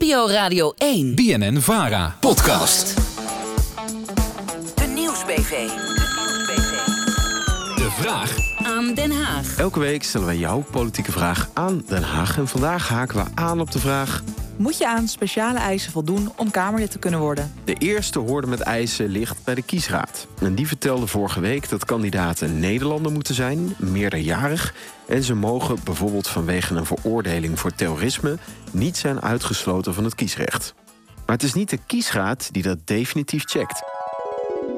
NPO Radio 1. BNN-Vara. Podcast. De Nieuws BV. De Vraag aan Den Haag. Elke week stellen wij jouw politieke vraag aan Den Haag. En vandaag haken we aan op de vraag: moet je aan speciale eisen voldoen om Kamerlid te kunnen worden? De eerste horde met eisen ligt bij de Kiesraad. En die vertelde vorige week dat kandidaten Nederlander moeten zijn, meerderjarig, en ze mogen bijvoorbeeld vanwege een veroordeling voor terrorisme niet zijn uitgesloten van het kiesrecht. Maar het is niet de Kiesraad die dat definitief checkt.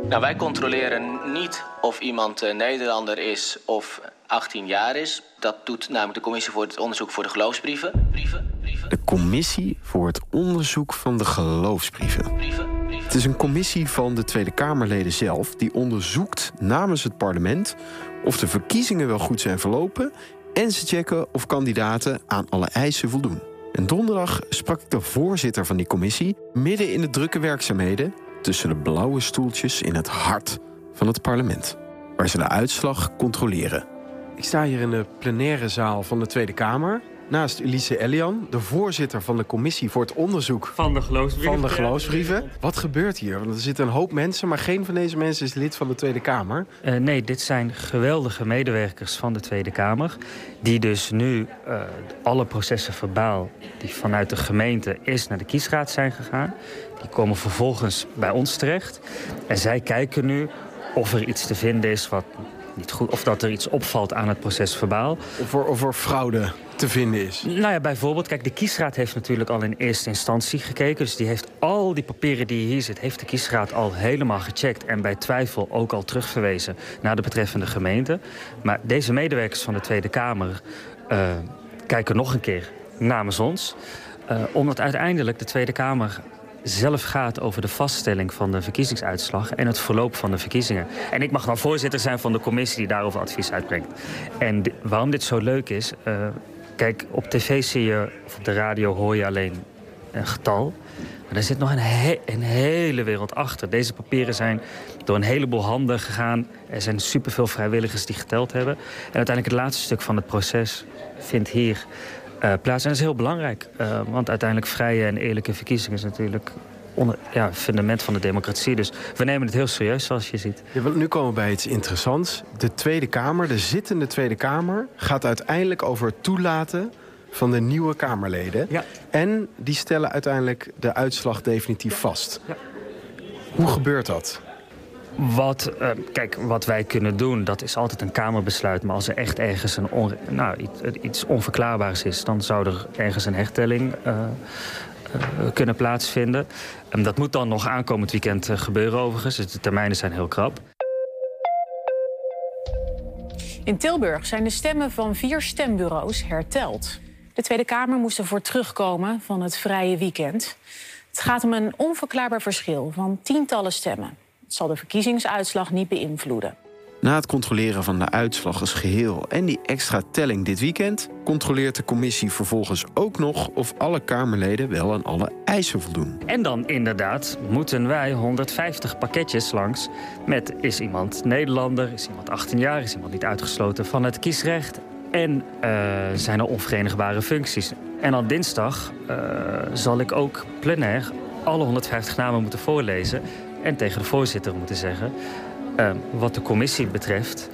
Nou, wij controleren niet of iemand Nederlander is of 18 jaar is. Dat doet namelijk de Commissie voor het Onderzoek voor de Geloofsbrieven. De Commissie voor het Onderzoek van de Geloofsbrieven. Het is een commissie van de Tweede Kamerleden zelf die onderzoekt namens het parlement of de verkiezingen wel goed zijn verlopen en ze checken of kandidaten aan alle eisen voldoen. En donderdag sprak ik de voorzitter van die commissie midden in de drukke werkzaamheden tussen de blauwe stoeltjes in het hart van het parlement, waar ze de uitslag controleren. Ik sta hier in de plenaire zaal van de Tweede Kamer naast Ulysse Ellian, de voorzitter van de Commissie voor het Onderzoek van de Geloofsbrieven. Wat gebeurt hier? Want er zitten een hoop mensen, maar geen van deze mensen is lid van de Tweede Kamer. Nee, dit zijn geweldige medewerkers van de Tweede Kamer, die dus nu alle processen verbaal die vanuit de gemeente eerst naar de Kiesraad zijn gegaan. Die komen vervolgens bij ons terecht. En zij kijken nu of er iets te vinden is wat niet goed, of dat er iets opvalt aan het procesverbaal. Of er fraude te vinden is. Nou ja, bijvoorbeeld, kijk, de Kiesraad heeft natuurlijk al in eerste instantie gekeken. Dus die heeft al die papieren die hier zitten, heeft de Kiesraad al helemaal gecheckt en bij twijfel ook al terugverwezen naar de betreffende gemeente. Maar deze medewerkers van de Tweede Kamer kijken nog een keer namens ons. Omdat uiteindelijk de Tweede Kamer zelf gaat over de vaststelling van de verkiezingsuitslag en het verloop van de verkiezingen. En ik mag dan voorzitter zijn van de commissie die daarover advies uitbrengt. En waarom dit zo leuk is, kijk, op tv zie je, of op de radio hoor je alleen een getal, maar er zit nog een hele wereld achter. Deze papieren zijn door een heleboel handen gegaan. Er zijn superveel vrijwilligers die geteld hebben. En uiteindelijk het laatste stuk van het proces vindt hier plaats. En dat is heel belangrijk, want uiteindelijk vrije en eerlijke verkiezingen is natuurlijk het fundament van de democratie. Dus we nemen het heel serieus, zoals je ziet. Ja, want nu komen we bij iets interessants. De Tweede Kamer, de zittende Tweede Kamer, gaat uiteindelijk over het toelaten van de nieuwe Kamerleden. Ja. En die stellen uiteindelijk de uitslag definitief vast. Ja. Hoe gebeurt dat? Wat wij kunnen doen, dat is altijd een Kamerbesluit. Maar als er echt ergens iets onverklaarbaars is, dan zou er ergens een hertelling kunnen plaatsvinden. En dat moet dan nog aankomend weekend gebeuren overigens. Dus de termijnen zijn heel krap. In Tilburg zijn de stemmen van 4 stembureaus herteld. De Tweede Kamer moest ervoor terugkomen van het vrije weekend. Het gaat om een onverklaarbaar verschil van tientallen stemmen. Het zal de verkiezingsuitslag niet beïnvloeden. Na het controleren van de uitslag als geheel en die extra telling dit weekend controleert de commissie vervolgens ook nog of alle Kamerleden wel aan alle eisen voldoen. En dan inderdaad moeten wij 150 pakketjes langs met: is iemand Nederlander, is iemand 18 jaar, is iemand niet uitgesloten van het kiesrecht en zijn er onverenigbare functies. En dan dinsdag zal ik ook plenair alle 150 namen moeten voorlezen en tegen de voorzitter moeten zeggen: wat de commissie betreft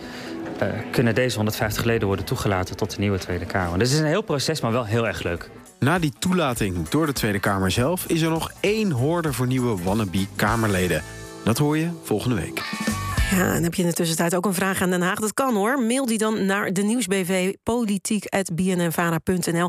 kunnen deze 150 leden worden toegelaten tot de nieuwe Tweede Kamer. Dus het is een heel proces, maar wel heel erg leuk. Na die toelating door de Tweede Kamer zelf is er nog 1 horde voor nieuwe wannabe-Kamerleden. Dat hoor je volgende week. Ja, en heb je in de tussentijd ook een vraag aan Den Haag? Dat kan hoor. Mail die dan naar denieuwsbvpolitiek@bnnvara.nl.